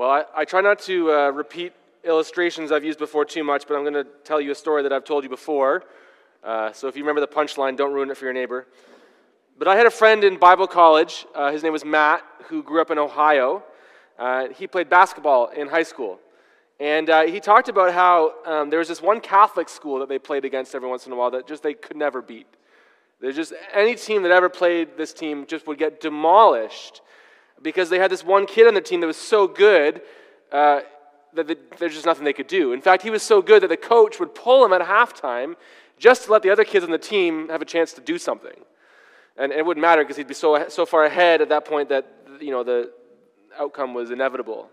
Well, I try not to repeat illustrations I've used before too much, but I'm going to tell you a story that I've told you before. So if you remember the punchline, don't ruin it for your neighbor. But I had a friend in Bible college, his name was Matt, who grew up in Ohio. He played basketball in high school. And he talked about how there was this one Catholic school that they played against every once in a while that just they could never beat. There's just any team that ever played this team just would get demolished because they had this one kid on their team that was so good that there's just nothing they could do. In fact, he was so good that the coach would pull him at halftime just to let the other kids on the team have a chance to do something. And it wouldn't matter because he'd be so far ahead at that point that, you know, the outcome was inevitable.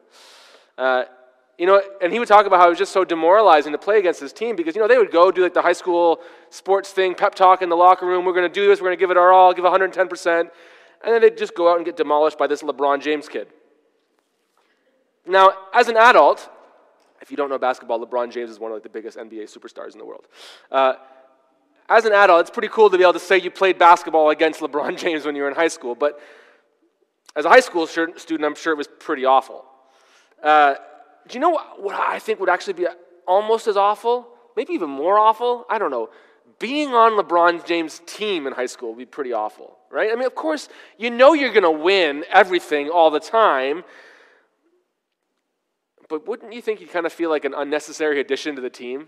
You know, and he would talk about how it was just so demoralizing to play against his team because, you know, they would go do like the high school sports thing, pep talk in the locker room, we're going to do this, we're going to give it our all, give 110%, and then they'd just go out and get demolished by this LeBron James kid. Now, as an adult, if you don't know basketball, LeBron James is one of like the biggest NBA superstars in the world. As an adult, it's pretty cool to be able to say you played basketball against LeBron James when you were in high school, but as a high school student, I'm sure it was pretty awful. Do you know what I think would actually be almost as awful? Maybe even more awful? I don't know. Being on LeBron James' team in high school would be pretty awful, right? I mean, of course, you know you're going to win everything all the time, but wouldn't you think you kind of feel like an unnecessary addition to the team?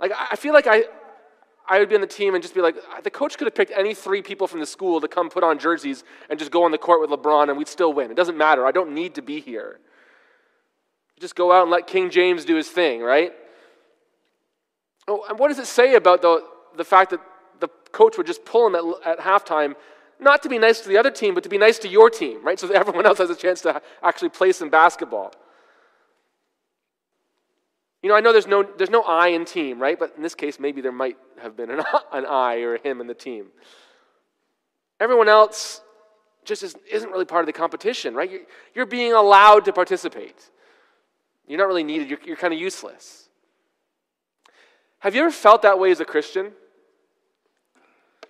Like, I feel like I would be on the team and just be like, the coach could have picked any three people from the school to come put on jerseys and just go on the court with LeBron and we'd still win. It doesn't matter. I don't need to be here. Just go out and let King James do his thing, right? Oh, and what does it say about the fact that the coach would just pull him at halftime, not to be nice to the other team, but to be nice to your team, right? So that everyone else has a chance to actually play some basketball. You know, I know there's no I in team, right? But in this case, maybe there might have been an I or a him in the team. Everyone else just isn't really part of the competition, right? You're being allowed to participate. You're not really needed. You're kind of useless. Have you ever felt that way as a Christian?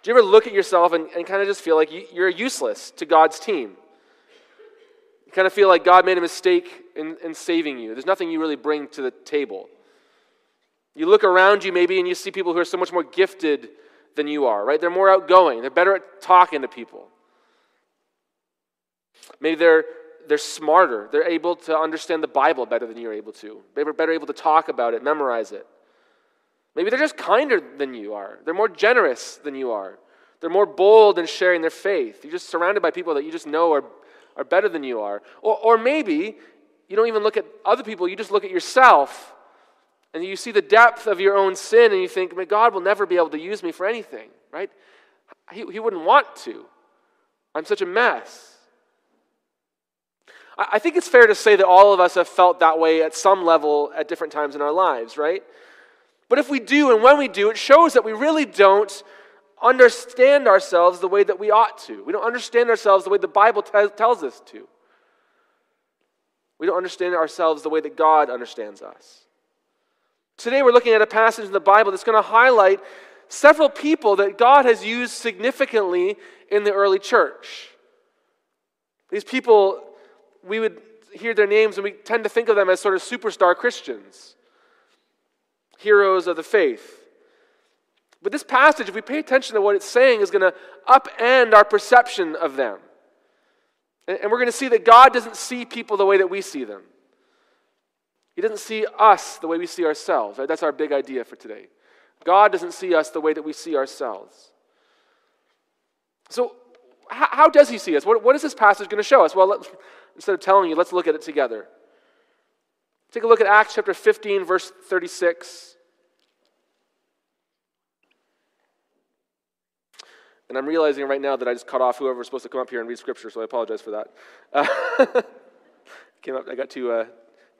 Do you ever look at yourself and kind of just feel like you're useless to God's team? You kind of feel like God made a mistake in saving you. There's nothing you really bring to the table. You look around you maybe and you see people who are so much more gifted than you are, right? They're more outgoing. They're better at talking to people. Maybe they're smarter. They're able to understand the Bible better than you're able to. They're better able to talk about it, memorize it. Maybe they're just kinder than you are. They're more generous than you are. They're more bold in sharing their faith. You're just surrounded by people that you just know are better than you are. Or maybe you don't even look at other people. You just look at yourself and you see the depth of your own sin and you think, my God will never be able to use me for anything, right? He wouldn't want to. I'm such a mess. I think it's fair to say that all of us have felt that way at some level at different times in our lives, right? But if we do and when we do, it shows that we really don't understand ourselves the way that we ought to. We don't understand ourselves the way the Bible tells us to. We don't understand ourselves the way that God understands us. Today we're looking at a passage in the Bible that's going to highlight several people that God has used significantly in the early church. These people, we would hear their names and we tend to think of them as sort of superstar Christians, heroes of the faith. But this passage, if we pay attention to what it's saying, is going to upend our perception of them. And we're going to see that God doesn't see people the way that we see them. He doesn't see us the way we see ourselves. Right? That's our big idea for today. God doesn't see us the way that we see ourselves. So how does he see us? What is this passage going to show us? Well, instead of telling you, let's look at it together. Take a look at Acts chapter 15, verse 36. And I'm realizing right now that I just cut off whoever was supposed to come up here and read scripture, so I apologize for that. Came up, I got too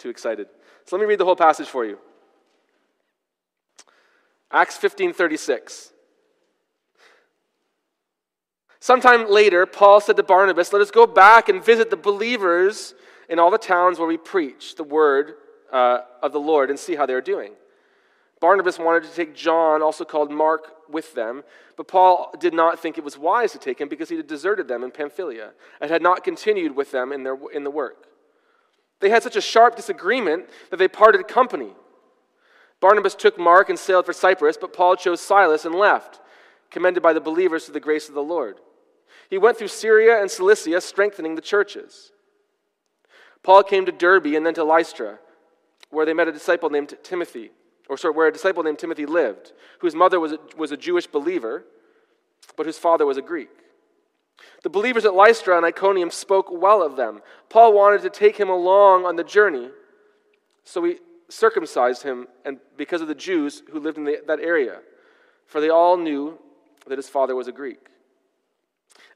excited. So let me read the whole passage for you. Acts 15:36. Sometime later, Paul said to Barnabas, let us go back and visit the believers in all the towns where we preach the word of the Lord and see how they are doing. Barnabas wanted to take John, also called Mark, with them, but Paul did not think it was wise to take him because he had deserted them in Pamphylia and had not continued with them in the work. They had such a sharp disagreement that they parted company. Barnabas took Mark and sailed for Cyprus, but Paul chose Silas and left, commended by the believers to the grace of the Lord. He went through Syria and Cilicia, strengthening the churches. Paul came to Derbe and then to Lystra, where they met a disciple named Timothy, lived, whose mother was a Jewish believer, but whose father was a Greek. The believers at Lystra and Iconium spoke well of them. Paul wanted to take him along on the journey, so he circumcised him, and because of the Jews who lived in that area, for they all knew that his father was a Greek.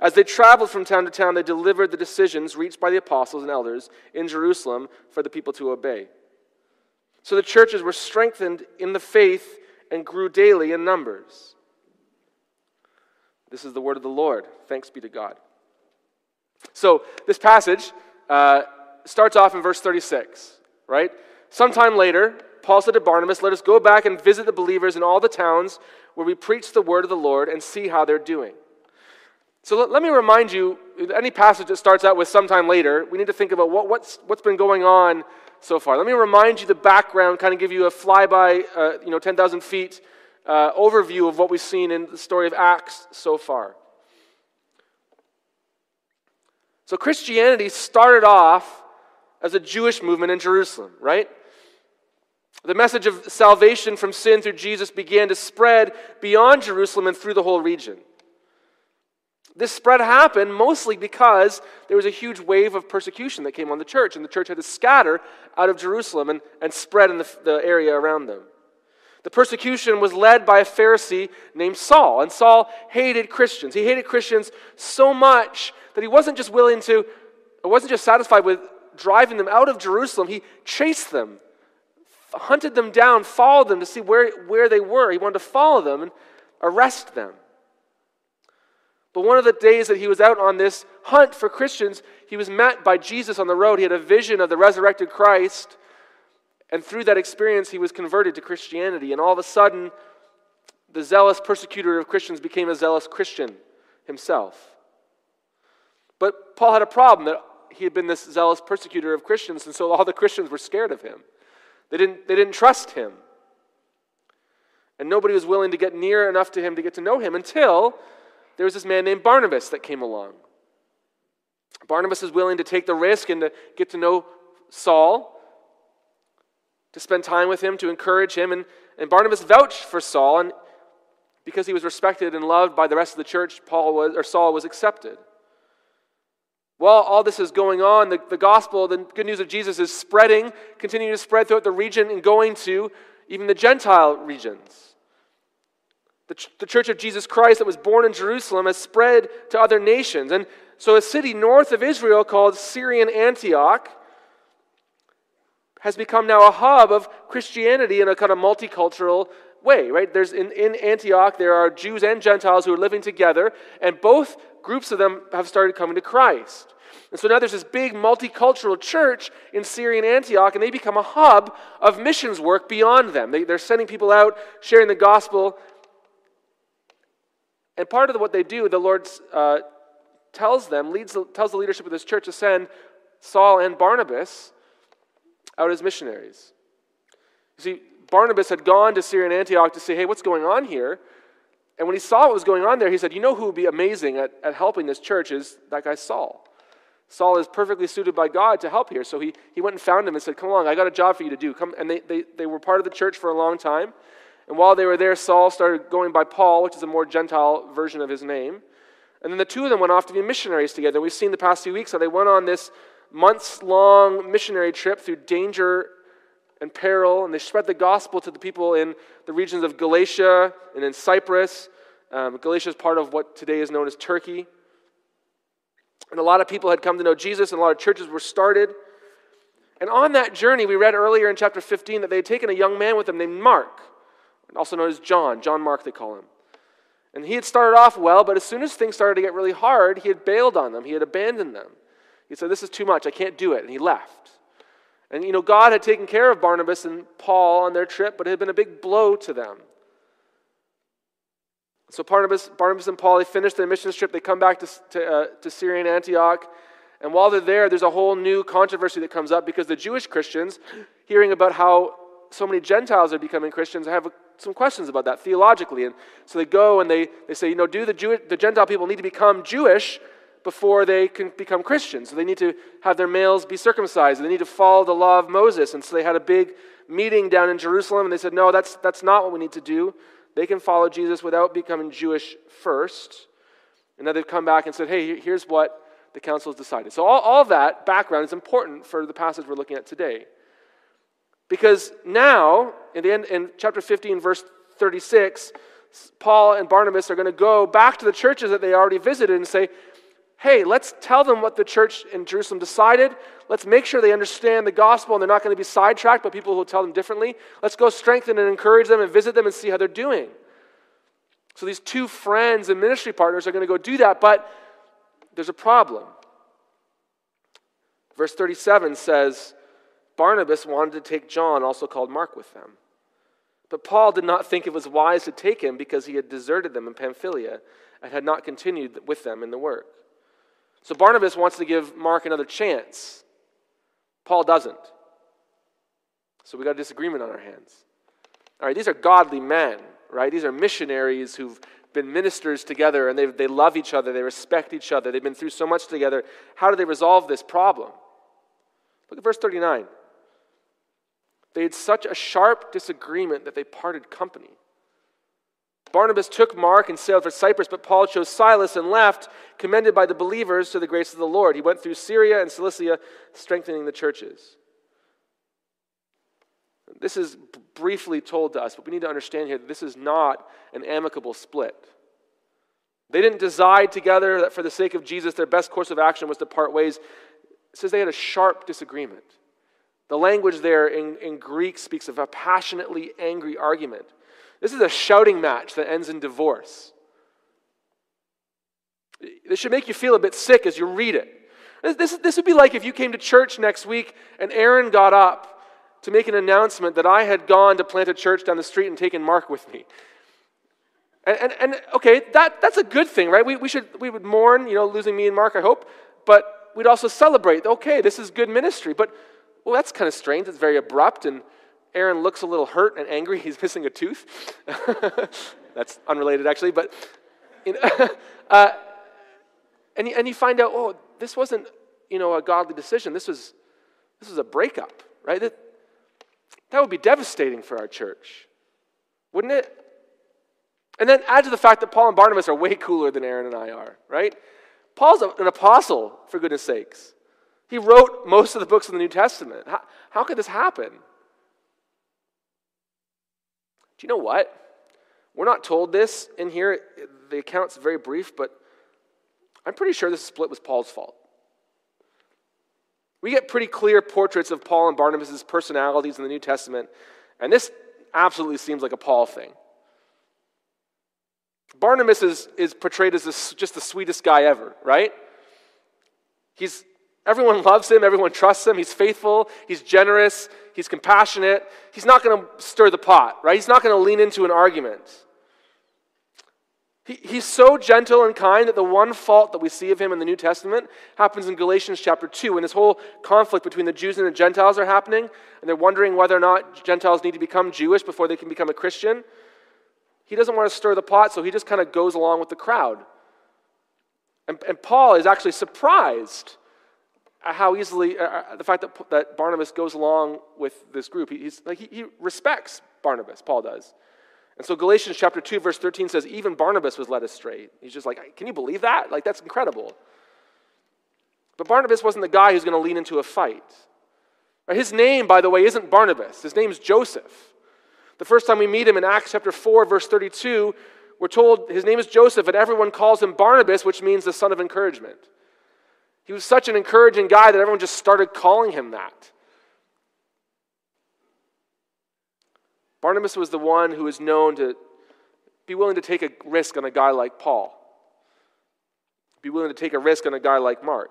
As they traveled from town to town, they delivered the decisions reached by the apostles and elders in Jerusalem for the people to obey. So the churches were strengthened in the faith and grew daily in numbers. This is the word of the Lord. Thanks be to God. So this passage starts off in verse 36, right? Sometime later, Paul said to Barnabas, "Let us go back and visit the believers in all the towns where we preach the word of the Lord and see how they're doing." So let me remind you, any passage that starts out with sometime later, we need to think about what's been going on so far. Let me remind you the background, kind of give you a flyby, 10,000 feet overview of what we've seen in the story of Acts so far. So Christianity started off as a Jewish movement in Jerusalem, right? The message of salvation from sin through Jesus began to spread beyond Jerusalem and through the whole region. This spread happened mostly because there was a huge wave of persecution that came on the church, and the church had to scatter out of Jerusalem and spread in the area around them. The persecution was led by a Pharisee named Saul, and Saul hated Christians. He hated Christians so much that he wasn't just satisfied with driving them out of Jerusalem. He chased them, hunted them down, followed them to see where they were. He wanted to follow them and arrest them. But one of the days that he was out on this hunt for Christians, he was met by Jesus on the road. He had a vision of the resurrected Christ, and through that experience, he was converted to Christianity. And all of a sudden, the zealous persecutor of Christians became a zealous Christian himself. But Paul had a problem, that he had been this zealous persecutor of Christians, and so all the Christians were scared of him. They didn't trust him. And nobody was willing to get near enough to him to get to know him until there was this man named Barnabas that came along. Barnabas is willing to take the risk and to get to know Saul, to spend time with him, to encourage him. And Barnabas vouched for Saul, and because he was respected and loved by the rest of the church, Saul was accepted. While all this is going on, the good news of Jesus is spreading, continuing to spread throughout the region and going to even the Gentile regions. The church of Jesus Christ that was born in Jerusalem has spread to other nations. And so a city north of Israel called Syrian Antioch has become now a hub of Christianity in a kind of multicultural way, right? In Antioch, there are Jews and Gentiles who are living together, and both groups of them have started coming to Christ. And so now there's this big multicultural church in Syrian Antioch, and they become a hub of missions work beyond them. They're sending people out, sharing the gospel. And part of what they do, the Lord tells the leadership of this church to send Saul and Barnabas out as missionaries. You see, Barnabas had gone to Syrian Antioch to say, "Hey, what's going on here?" And when he saw what was going on there, he said, "You know who would be amazing at helping this church is that guy Saul. Saul is perfectly suited by God to help here." So he went and found him and said, "Come along, I got a job for you to do." Come, and they were part of the church for a long time. And while they were there, Saul started going by Paul, which is a more Gentile version of his name. And then the two of them went off to be missionaries together. We've seen the past few weeks how they went on this months-long missionary trip through danger and peril, and they spread the gospel to the people in the regions of Galatia and in Cyprus. Galatia is part of what today is known as Turkey. And a lot of people had come to know Jesus, and a lot of churches were started. And on that journey, we read earlier in chapter 15 that they had taken a young man with them named Mark, also known as John Mark they call him. And he had started off well, but as soon as things started to get really hard, he had bailed on them, he had abandoned them. He said, "This is too much, I can't do it," and he left. And God had taken care of Barnabas and Paul on their trip, but it had been a big blow to them. So Barnabas and Paul, they finished their missions trip, they come back to Syrian Antioch, And while they're there, there's a whole new controversy that comes up because the Jewish Christians, hearing about how so many Gentiles are becoming Christians, have some questions about that theologically. And so they go and they say, you know, do the Gentile people need to become Jewish before they can become Christians? So they need to have their males be circumcised, and they need to follow the law of Moses. And so they had a big meeting down in Jerusalem, and they said, no, that's not what we need to do. They can follow Jesus without becoming Jewish first. And then they've come back and said, hey, here's what the council has decided. So all that background is important for the passage we're looking at today. Because now, in chapter 15, verse 36, Paul and Barnabas are going to go back to the churches that they already visited and say, hey, let's tell them what the church in Jerusalem decided. Let's make sure they understand the gospel and they're not going to be sidetracked by people who tell them differently. Let's go strengthen and encourage them and visit them and see how they're doing. So these two friends and ministry partners are going to go do that, but there's a problem. Verse 37 says, Barnabas wanted to take John, also called Mark, with them. But Paul did not think it was wise to take him because he had deserted them in Pamphylia and had not continued with them in the work. So Barnabas wants to give Mark another chance. Paul doesn't. So we got a disagreement on our hands. All right, these are godly men, right? These are missionaries who've been ministers together, and they love each other, they respect each other, they've been through so much together. How do they resolve this problem? Look at verse 39. They had such a sharp disagreement that they parted company. Barnabas took Mark and sailed for Cyprus, but Paul chose Silas and left, commended by the believers to the grace of the Lord. He went through Syria and Cilicia, strengthening the churches. This is briefly told to us, but we need to understand here that this is not an amicable split. They didn't decide together that for the sake of Jesus, their best course of action was to part ways. It says they had a sharp disagreement. The language there in Greek speaks of a passionately angry argument. This is a shouting match that ends in divorce. This should make you feel a bit sick as you read it. This would be like if you came to church next week and Aaron got up to make an announcement that I had gone to plant a church down the street and taken Mark with me. And okay, that's a good thing, right? We would mourn, you know, losing me and Mark, I hope, but we'd also celebrate. Okay, this is good ministry, but well, that's kind of strange. It's very abrupt, and Aaron looks a little hurt and angry. He's missing a tooth. That's unrelated, actually, but you know, and you find out, oh, this wasn't, you know, a godly decision. This was a breakup, right? That would be devastating for our church, wouldn't it? And then add to the fact that Paul and Barnabas are way cooler than Aaron and I are, right? Paul's an apostle, for goodness sakes. He wrote most of the books in the New Testament. How could this happen? Do you know what? We're not told this in here. The account's very brief, but I'm pretty sure this split was Paul's fault. We get pretty clear portraits of Paul and Barnabas' personalities in the New Testament, and this absolutely seems like a Paul thing. Barnabas is portrayed as just the sweetest guy ever, right? Everyone loves him, everyone trusts him, he's faithful, he's generous, he's compassionate, he's not going to stir the pot, right? He's not going to lean into an argument. He's so gentle and kind that the one fault that we see of him in the New Testament happens in Galatians chapter 2, when this whole conflict between the Jews and the Gentiles are happening, and they're wondering whether or not Gentiles need to become Jewish before they can become a Christian. He doesn't want to stir the pot, so he just kind of goes along with the crowd. And Paul is actually surprised at how easily, the fact that Barnabas goes along with this group. He respects Barnabas, Paul does. And so Galatians chapter 2, verse 13 says, even Barnabas was led astray. He's just like, can you believe that? Like, that's incredible. But Barnabas wasn't the guy who's going to lean into a fight. His name, by the way, isn't Barnabas. His name's Joseph. The first time we meet him in Acts chapter 4, verse 32, we're told his name is Joseph, and everyone calls him Barnabas, which means the son of encouragement. He was such an encouraging guy that everyone just started calling him that. Barnabas was the one who is known to be willing to take a risk on a guy like Paul. Be willing to take a risk on a guy like Mark.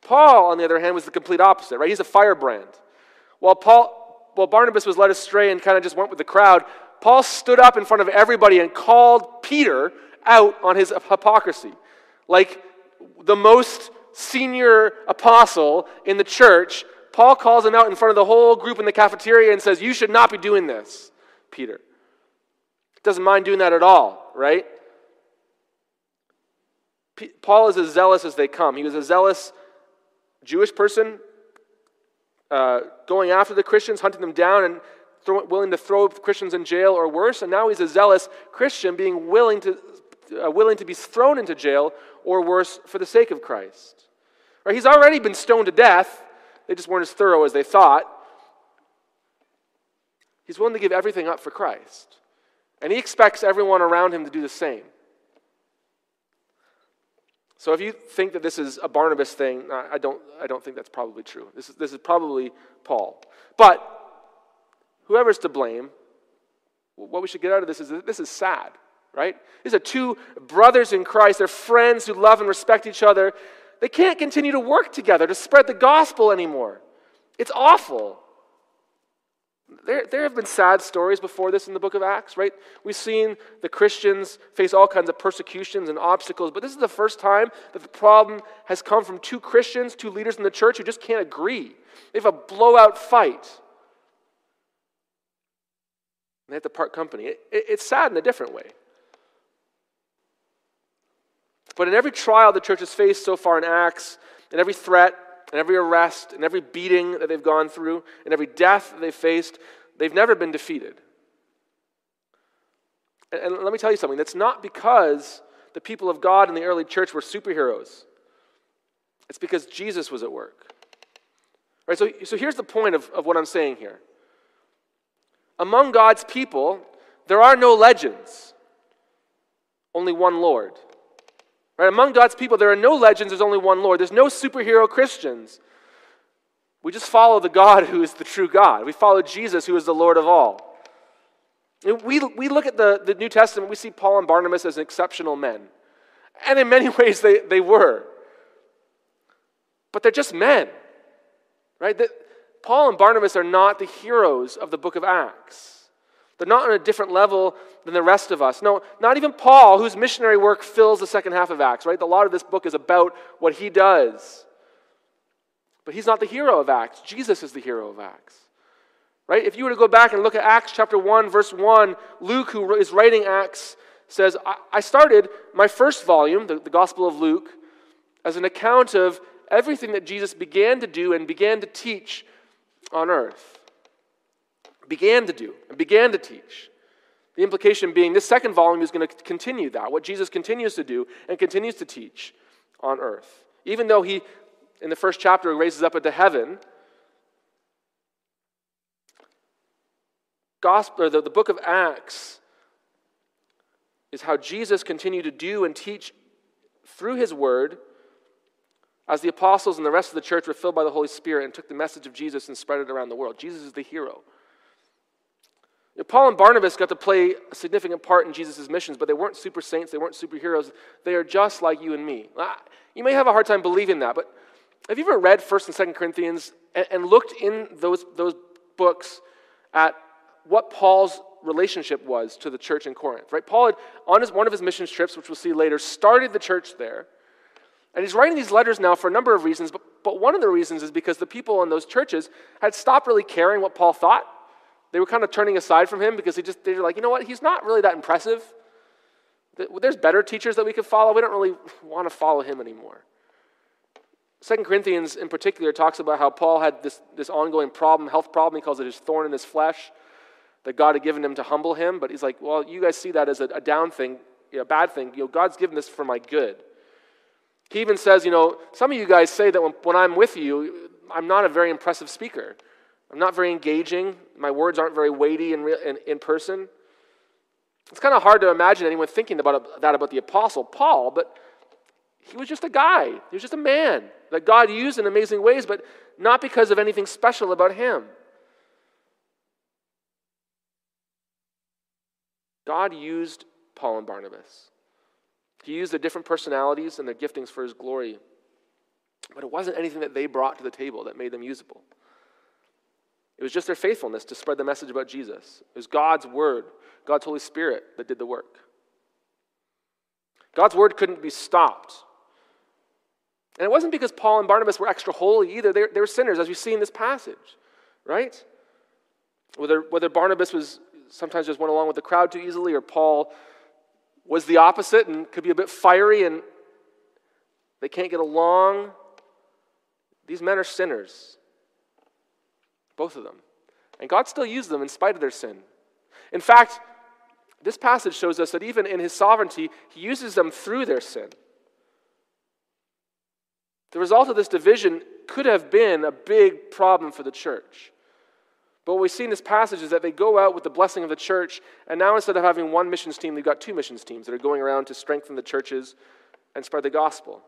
Paul, on the other hand, was the complete opposite, right? He's a firebrand. While Barnabas was led astray and kind of just went with the crowd, Paul stood up in front of everybody and called Peter out on his hypocrisy. Like the most senior apostle in the church, Paul calls him out in front of the whole group in the cafeteria and says, you should not be doing this, Peter. Doesn't mind doing that at all, right? Paul is as zealous as they come. He was a zealous Jewish person, going after the Christians, hunting them down, and willing to throw Christians in jail or worse. And now he's a zealous Christian, being willing to be thrown into jail or worse for the sake of Christ. Right? He's already been stoned to death. They just weren't as thorough as they thought. He's willing to give everything up for Christ. And he expects everyone around him to do the same. So if you think that this is a Barnabas thing, I don't think that's probably true. This is probably Paul. But whoever's to blame, what we should get out of this is that this is sad, right? These are two brothers in Christ. They're friends who love and respect each other. They can't continue to work together to spread the gospel anymore. It's awful. There have been sad stories before this in the book of Acts, right? We've seen the Christians face all kinds of persecutions and obstacles, but this is the first time that the problem has come from two Christians, two leaders in the church who just can't agree. They have a blowout fight. And they have to part company. It's sad in a different way. But in every trial the church has faced so far in Acts, in every threat, and every arrest, and every beating that they've gone through, and every death that they've faced, they've never been defeated. And let me tell you something. That's not because the people of God in the early church were superheroes. It's because Jesus was at work. Right, so here's the point of what I'm saying here. Among God's people, there are no legends. Only one Lord. Right? Among God's people, there are no legends, there's only one Lord. There's no superhero Christians. We just follow the God who is the true God. We follow Jesus, who is the Lord of all. We look at the New Testament, we see Paul and Barnabas as exceptional men. And in many ways, they were. But they're just men. Right? Paul and Barnabas are not the heroes of the book of Acts. They're not on a different level than the rest of us. No, not even Paul, whose missionary work fills the second half of Acts, right? A lot of this book is about what he does. But he's not the hero of Acts. Jesus is the hero of Acts, right? If you were to go back and look at Acts chapter 1, verse 1, Luke, who is writing Acts, says, I started my first volume, the Gospel of Luke, as an account of everything that Jesus began to do and began to teach on earth. Began to do and began to teach. The implication being this second volume is going to continue that, what Jesus continues to do and continues to teach on earth. Even though he, in the first chapter, raises up into heaven, gospel, or the book of Acts is how Jesus continued to do and teach through his word as the apostles and the rest of the church were filled by the Holy Spirit and took the message of Jesus and spread it around the world. Jesus is the hero. Paul and Barnabas got to play a significant part in Jesus' missions, but they weren't super saints, they weren't superheroes. They are just like you and me. You may have a hard time believing that, but have you ever read 1 and 2 Corinthians and looked in those books at what Paul's relationship was to the church in Corinth? Right? Paul had, on one of his missions trips, which we'll see later, started the church there. And he's writing these letters now for a number of reasons, but one of the reasons is because the people in those churches had stopped really caring what Paul thought. They were kind of turning aside from him because they were like, you know what, he's not really that impressive. There's better teachers that we could follow. We don't really want to follow him anymore. 2 Corinthians in particular talks about how Paul had this ongoing problem, health problem. He calls it his thorn in his flesh that God had given him to humble him. But he's like, well, you guys see that as a down thing, a bad thing. God's given this for my good. He even says, some of you guys say that when I'm with you, I'm not a very impressive speaker. I'm not very engaging. My words aren't very weighty in person. It's kind of hard to imagine anyone thinking about the Apostle Paul, but he was just a guy. He was just a man that God used in amazing ways, but not because of anything special about him. God used Paul and Barnabas. He used their different personalities and their giftings for his glory, but it wasn't anything that they brought to the table that made them usable. It was just their faithfulness to spread the message about Jesus. It was God's word, God's Holy Spirit that did the work. God's word couldn't be stopped. And it wasn't because Paul and Barnabas were extra holy either. They were sinners, as we see in this passage, right? Whether Barnabas was sometimes just went along with the crowd too easily, or Paul was the opposite and could be a bit fiery and they can't get along. These men are sinners, both of them. And God still used them in spite of their sin. In fact, this passage shows us that even in his sovereignty, he uses them through their sin. The result of this division could have been a big problem for the church. But what we see in this passage is that they go out with the blessing of the church, and now instead of having one missions team, they've got two missions teams that are going around to strengthen the churches and spread the gospel.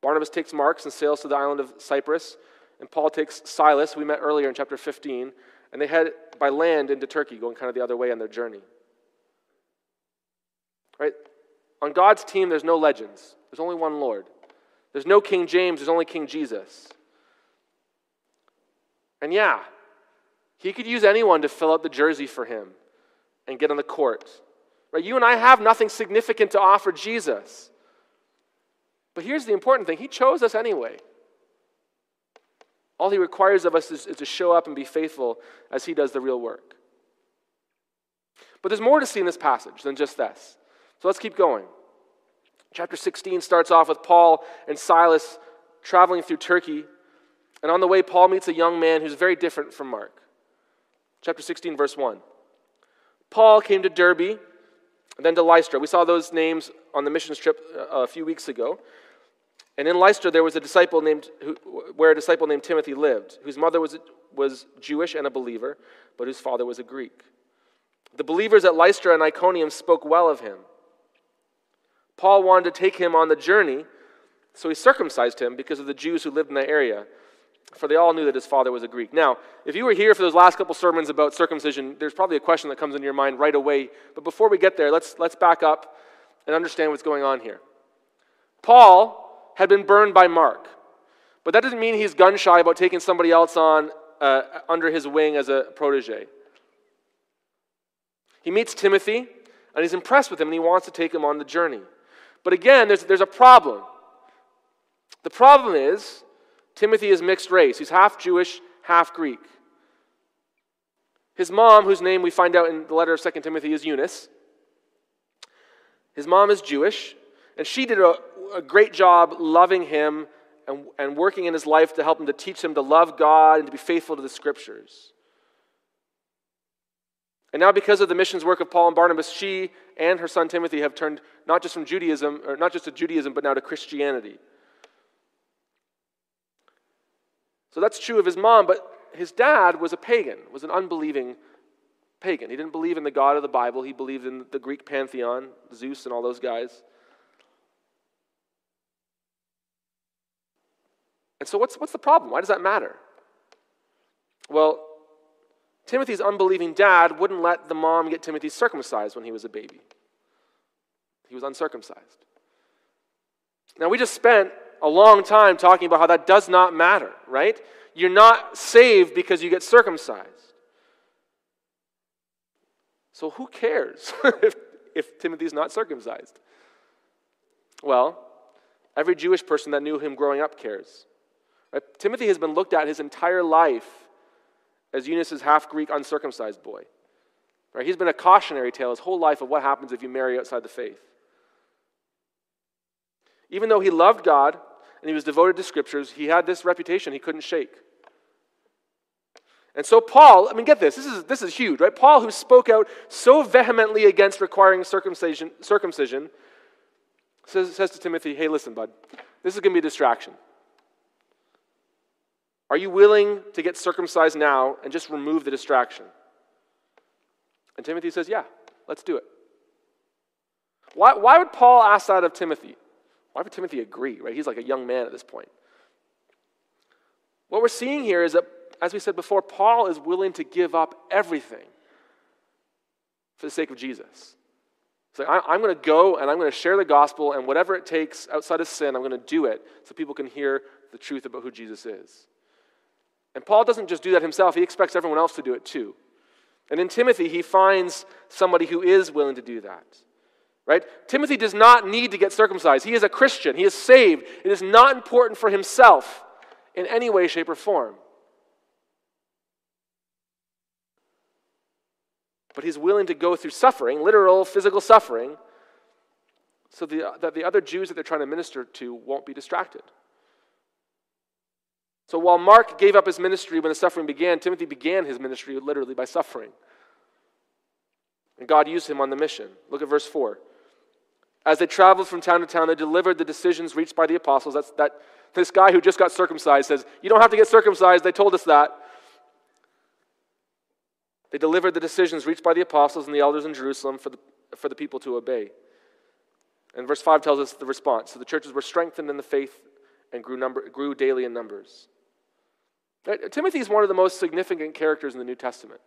Barnabas takes Mark and sails to the island of Cyprus, and Paul takes Silas, we met earlier in chapter 15, and they head by land into Turkey, going kind of the other way on their journey. Right? On God's team, there's no legends. There's only one Lord. There's no King James. There's only King Jesus. And yeah, he could use anyone to fill out the jersey for him and get on the court. Right? You and I have nothing significant to offer Jesus. But here's the important thing. He chose us anyway. All he requires of us is to show up and be faithful as he does the real work. But there's more to see in this passage than just this. So let's keep going. Chapter 16 starts off with Paul and Silas traveling through Turkey. And on the way, Paul meets a young man who's very different from Mark. Chapter 16, verse 1. Paul came to Derbe, and then to Lystra. We saw those names on the missions trip a few weeks ago. And in Lystra, there was a disciple named, where a disciple named Timothy lived, whose mother was Jewish and a believer, but whose father was a Greek. The believers at Lystra and Iconium spoke well of him. Paul wanted to take him on the journey, so he circumcised him because of the Jews who lived in that area, for they all knew that his father was a Greek. Now, if you were here for those last couple sermons about circumcision, there's probably a question that comes into your mind right away, but before we get there, let's back up and understand what's going on here. Paul had been burned by Mark, but that doesn't mean he's gun-shy about taking somebody else on under his wing as a protege. He meets Timothy, and he's impressed with him, and he wants to take him on the journey. But again, there's a problem. The problem is Timothy is mixed race. He's half Jewish, half Greek. His mom, whose name we find out in the letter of 2 Timothy is Eunice, his mom is Jewish, and she did a great job loving him and working in his life to help him, to teach him to love God and to be faithful to the scriptures. And now because of the missions work of Paul and Barnabas, she and her son Timothy have turned not just to Judaism, but now to Christianity. So that's true of his mom, but his dad was a pagan, was an unbelieving pagan. He didn't believe in the God of the Bible. He believed in the Greek pantheon, Zeus and all those guys. And so what's the problem? Why does that matter? Well, Timothy's unbelieving dad wouldn't let the mom get Timothy circumcised when he was a baby. He was uncircumcised. Now, we just spent a long time talking about how that does not matter, right? You're not saved because you get circumcised. So who cares if Timothy's not circumcised? Well, every Jewish person that knew him growing up cares. Right? Timothy has been looked at his entire life as Eunice's half-Greek, uncircumcised boy. Right? He's been a cautionary tale his whole life of what happens if you marry outside the faith. Even though he loved God and he was devoted to scriptures, he had this reputation he couldn't shake. And so Paul, get this is huge, right? Paul, who spoke out so vehemently against requiring circumcision says to Timothy, hey, listen, bud, this is going to be a distraction. Are you willing to get circumcised now and just remove the distraction? And Timothy says, yeah, let's do it. Why would Paul ask that of Timothy? Why would Timothy agree, right? He's like a young man at this point. What we're seeing here is that, as we said before, Paul is willing to give up everything for the sake of Jesus. He's like, I'm going to go and I'm going to share the gospel, and whatever it takes outside of sin, I'm going to do it so people can hear the truth about who Jesus is. And Paul doesn't just do that himself. He expects everyone else to do it too. And in Timothy, he finds somebody who is willing to do that. Right? Timothy does not need to get circumcised. He is a Christian. He is saved. It is not important for himself in any way, shape, or form. But he's willing to go through suffering, literal physical suffering, so that the other Jews that they're trying to minister to won't be distracted. So while Mark gave up his ministry when the suffering began, Timothy began his ministry literally by suffering. And God used him on the mission. Look at verse 4. As they traveled from town to town, they delivered the decisions reached by the apostles. This guy who just got circumcised says, you don't have to get circumcised, they told us that. They delivered the decisions reached by the apostles and the elders in Jerusalem for the people to obey. And verse 5 tells us the response. So the churches were strengthened in the faith and grew daily in numbers. Timothy is one of the most significant characters in the New Testament.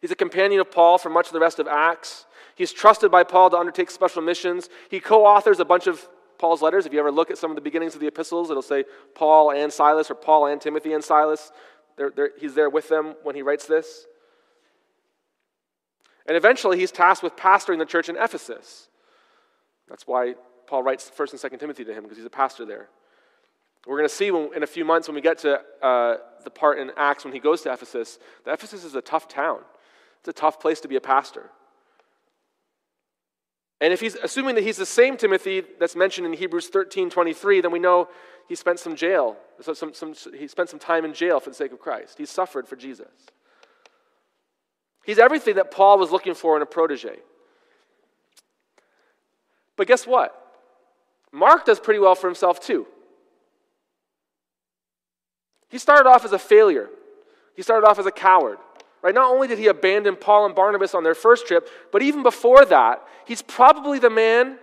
He's a companion of Paul for much of the rest of Acts. He's trusted by Paul to undertake special missions. He co-authors a bunch of Paul's letters. If you ever look at some of the beginnings of the epistles, it'll say Paul and Silas, or Paul and Timothy and Silas. He's there with them when he writes this. And eventually he's tasked with pastoring the church in Ephesus. That's why Paul writes 1 and 2 Timothy to him, because he's a pastor there. We're going to see in a few months when we get to the part in Acts when he goes to Ephesus, that Ephesus is a tough town. It's a tough place to be a pastor. And if he's assuming that he's the same Timothy that's mentioned in Hebrews 13:23, then we know he spent some time in jail for the sake of Christ. He suffered for Jesus. He's everything that Paul was looking for in a protege. But guess what? Mark does pretty well for himself too. He started off as a failure. He started off as a coward. Right? Not only did he abandon Paul and Barnabas on their first trip, but even before that, he's probably the man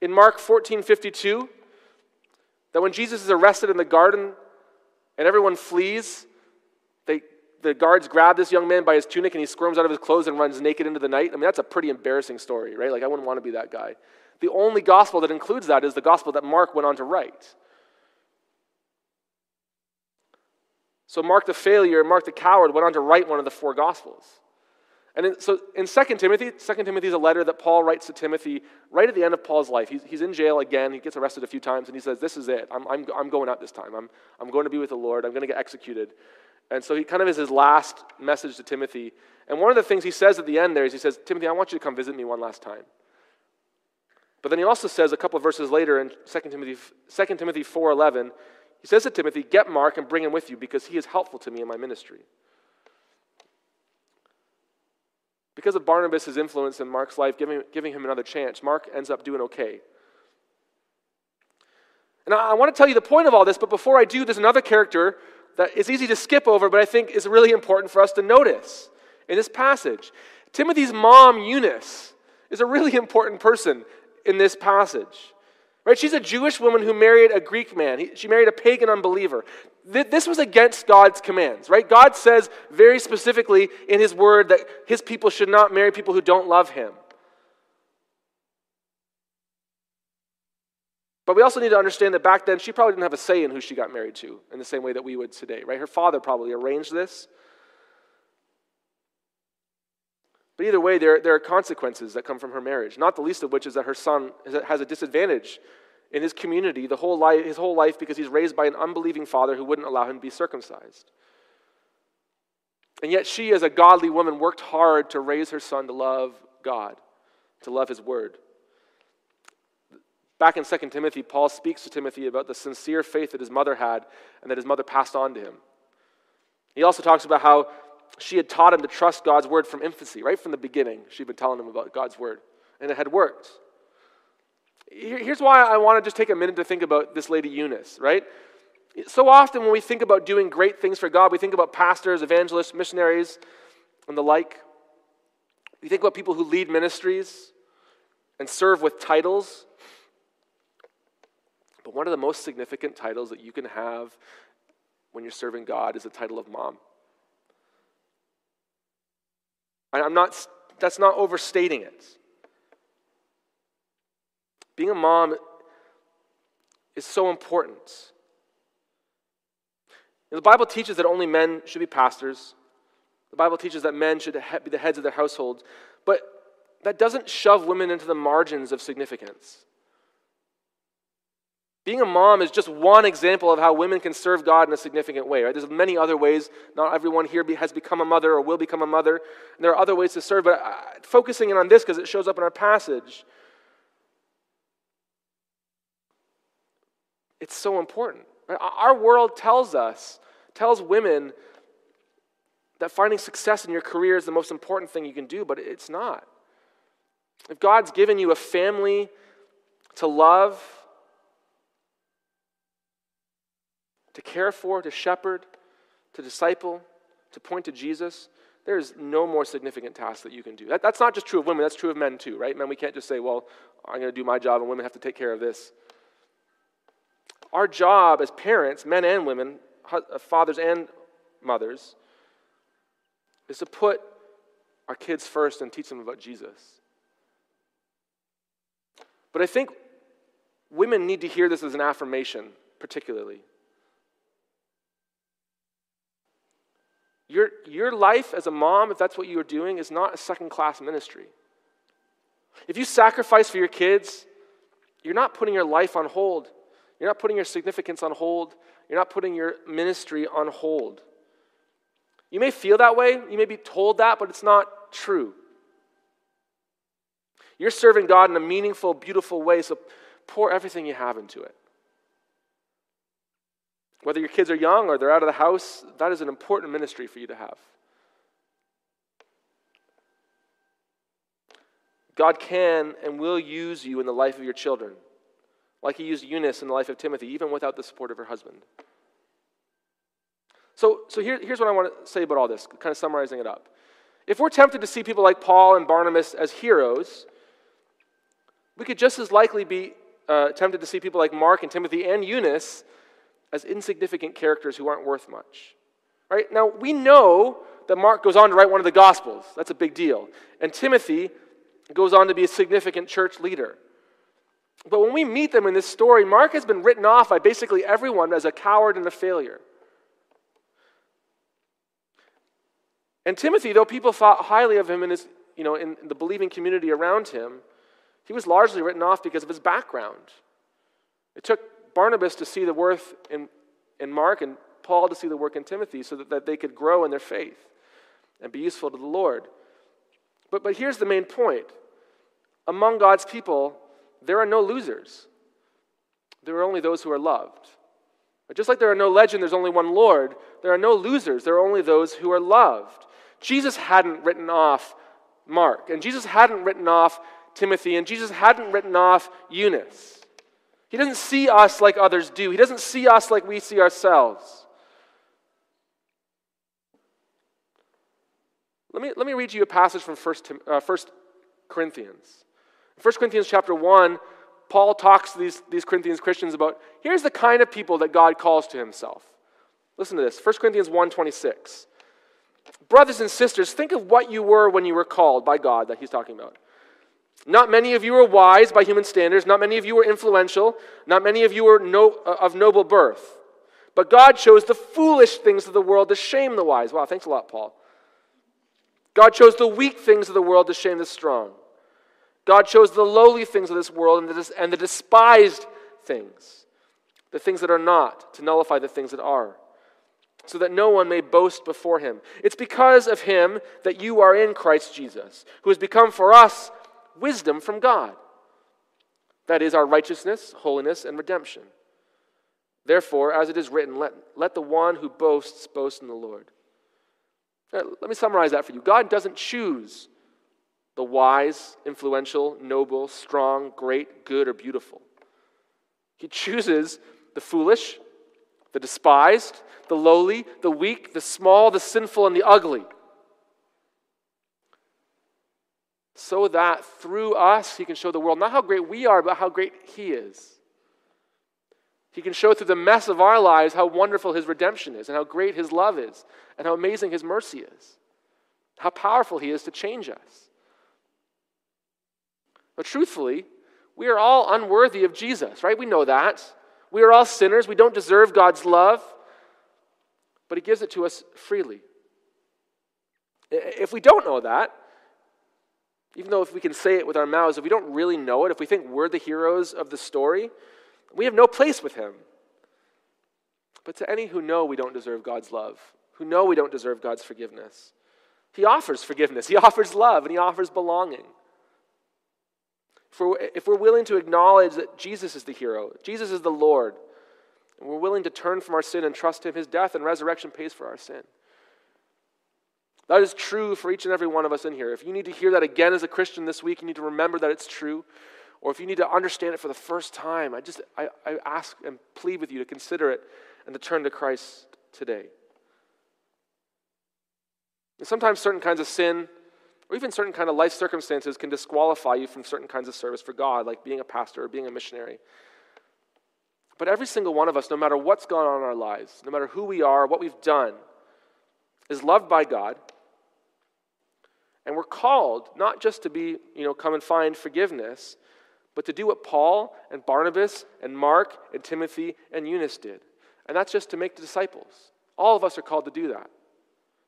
in Mark 14:52 that when Jesus is arrested in the garden and everyone flees, the guards grab this young man by his tunic and he squirms out of his clothes and runs naked into the night. I mean, that's a pretty embarrassing story, right? Like, I wouldn't want to be that guy. The only gospel that includes that is the gospel that Mark went on to write. So Mark the failure, Mark the coward, went on to write one of the four Gospels. And in 2 Timothy is a letter that Paul writes to Timothy right at the end of Paul's life. He's in jail again. He gets arrested a few times, and he says, this is it. I'm going out this time. I'm going to be with the Lord. I'm going to get executed. And so he kind of is his last message to Timothy. And one of the things he says at the end there is he says, Timothy, I want you to come visit me one last time. But then he also says a couple of verses later in 2 Timothy 4:11, he says to Timothy, get Mark and bring him with you because he is helpful to me in my ministry. Because of Barnabas' influence in Mark's life, giving him another chance, Mark ends up doing okay. And I want to tell you the point of all this, but before I do, there's another character that is easy to skip over, but I think is really important for us to notice in this passage. Timothy's mom, Eunice, is a really important person in this passage. Right? She's a Jewish woman who married a Greek man. She married a pagan unbeliever. This was against God's commands, right? God says very specifically in his word that his people should not marry people who don't love him. But we also need to understand that back then she probably didn't have a say in who she got married to in the same way that we would today, right? Her father probably arranged this. But either way, there are consequences that come from her marriage, not the least of which is that her son has a disadvantage in his community his whole life because he's raised by an unbelieving father who wouldn't allow him to be circumcised. And yet she, as a godly woman, worked hard to raise her son to love God, to love his word. Back in 2 Timothy, Paul speaks to Timothy about the sincere faith that his mother had and that his mother passed on to him. He also talks about how she had taught him to trust God's word from infancy, right from the beginning. She'd been telling him about God's word, and it had worked. Here's why I want to just take a minute to think about this lady Eunice, right? So often when we think about doing great things for God, we think about pastors, evangelists, missionaries, and the like. We think about people who lead ministries and serve with titles. But one of the most significant titles that you can have when you're serving God is the title of mom. That's not overstating it. Being a mom is so important. And the Bible teaches that only men should be pastors. The Bible teaches that men should be the heads of their households. But that doesn't shove women into the margins of significance. Being a mom is just one example of how women can serve God in a significant way, right? There's many other ways. Not everyone here has become a mother or will become a mother. And there are other ways to serve, but focusing in on this because it shows up in our passage, it's so important. Right? Our world tells women that finding success in your career is the most important thing you can do, but it's not. If God's given you a family to love, to care for, to shepherd, to disciple, to point to Jesus, there is no more significant task that you can do. That's not just true of women, that's true of men too, right? Men, we can't just say, well, I'm going to do my job and women have to take care of this. Our job as parents, men and women, fathers and mothers, is to put our kids first and teach them about Jesus. But I think women need to hear this as an affirmation, particularly. Your life as a mom, if that's what you are doing, is not a second-class ministry. If you sacrifice for your kids, you're not putting your life on hold. You're not putting your significance on hold. You're not putting your ministry on hold. You may feel that way. You may be told that, but it's not true. You're serving God in a meaningful, beautiful way, so pour everything you have into it. Whether your kids are young or they're out of the house, that is an important ministry for you to have. God can and will use you in the life of your children, like he used Eunice in the life of Timothy, even without the support of her husband. So here's what I want to say about all this, kind of summarizing it up. If we're tempted to see people like Paul and Barnabas as heroes, we could just as likely be tempted to see people like Mark and Timothy and Eunice as insignificant characters who aren't worth much. Right? Now, we know that Mark goes on to write one of the Gospels. That's a big deal. And Timothy goes on to be a significant church leader. But when we meet them in this story, Mark has been written off by basically everyone as a coward and a failure. And Timothy, though people thought highly of him in the believing community around him, he was largely written off because of his background. It took Barnabas to see the worth in Mark and Paul to see the work in Timothy so that they could grow in their faith and be useful to the Lord. But here's the main point. Among God's people, there are no losers. There are only those who are loved. But just like there are no legends, there's only one Lord, there are no losers, there are only those who are loved. Jesus hadn't written off Mark, and Jesus hadn't written off Timothy, and Jesus hadn't written off Eunice. He doesn't see us like others do. He doesn't see us like we see ourselves. Let me read you a passage from 1 Corinthians. In 1 Corinthians chapter 1, Paul talks to these Corinthians Christians about, here's the kind of people that God calls to himself. Listen to this, 1 Corinthians 1:26. Brothers and sisters, think of what you were when you were called by God, that he's talking about. Not many of you were wise by human standards. Not many of you were influential. Not many of you were of noble birth. But God chose the foolish things of the world to shame the wise. Wow, thanks a lot, Paul. God chose the weak things of the world to shame the strong. God chose the lowly things of this world and the despised things, the things that are not, to nullify the things that are, so that no one may boast before him. It's because of him that you are in Christ Jesus, who has become for us wisdom from God. That is our righteousness, holiness, and redemption. Therefore, as it is written, let the one who boasts boast in the Lord. Right, let me summarize that for you. God doesn't choose the wise, influential, noble, strong, great, good, or beautiful. He chooses the foolish, the despised, the lowly, the weak, the small, the sinful, and the ugly, so that through us he can show the world not how great we are, but how great he is. He can show through the mess of our lives how wonderful his redemption is and how great his love is and how amazing his mercy is, how powerful he is to change us. But truthfully, we are all unworthy of Jesus, right? We know that. We are all sinners. We don't deserve God's love, but he gives it to us freely. If we don't know that, Even though if we can say it with our mouths, if we don't really know it, if we think we're the heroes of the story, we have no place with him. But to any who know we don't deserve God's love, who know we don't deserve God's forgiveness, he offers forgiveness, he offers love, and he offers belonging. If we're willing to acknowledge that Jesus is the hero, Jesus is the Lord, and we're willing to turn from our sin and trust him, his death and resurrection pays for our sin. That is true for each and every one of us in here. If you need to hear that again as a Christian this week, you need to remember that it's true. Or if you need to understand it for the first time, I ask and plead with you to consider it and to turn to Christ today. And sometimes certain kinds of sin or even certain kind of life circumstances can disqualify you from certain kinds of service for God, like being a pastor or being a missionary. But every single one of us, no matter what's gone on in our lives, no matter who we are, what we've done, is loved by God. And we're called not just to be, come and find forgiveness, but to do what Paul and Barnabas and Mark and Timothy and Eunice did. And that's just to make the disciples. All of us are called to do that.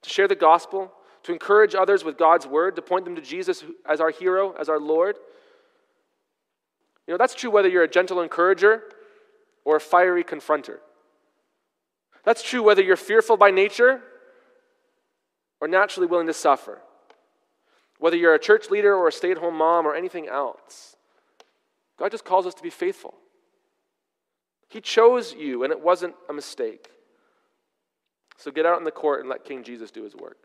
To share the gospel, to encourage others with God's word, to point them to Jesus as our hero, as our Lord. That's true whether you're a gentle encourager or a fiery confronter. That's true whether you're fearful by nature or naturally willing to suffer. Whether you're a church leader or a stay-at-home mom or anything else, God just calls us to be faithful. He chose you, and it wasn't a mistake. So get out in the court and let King Jesus do his work.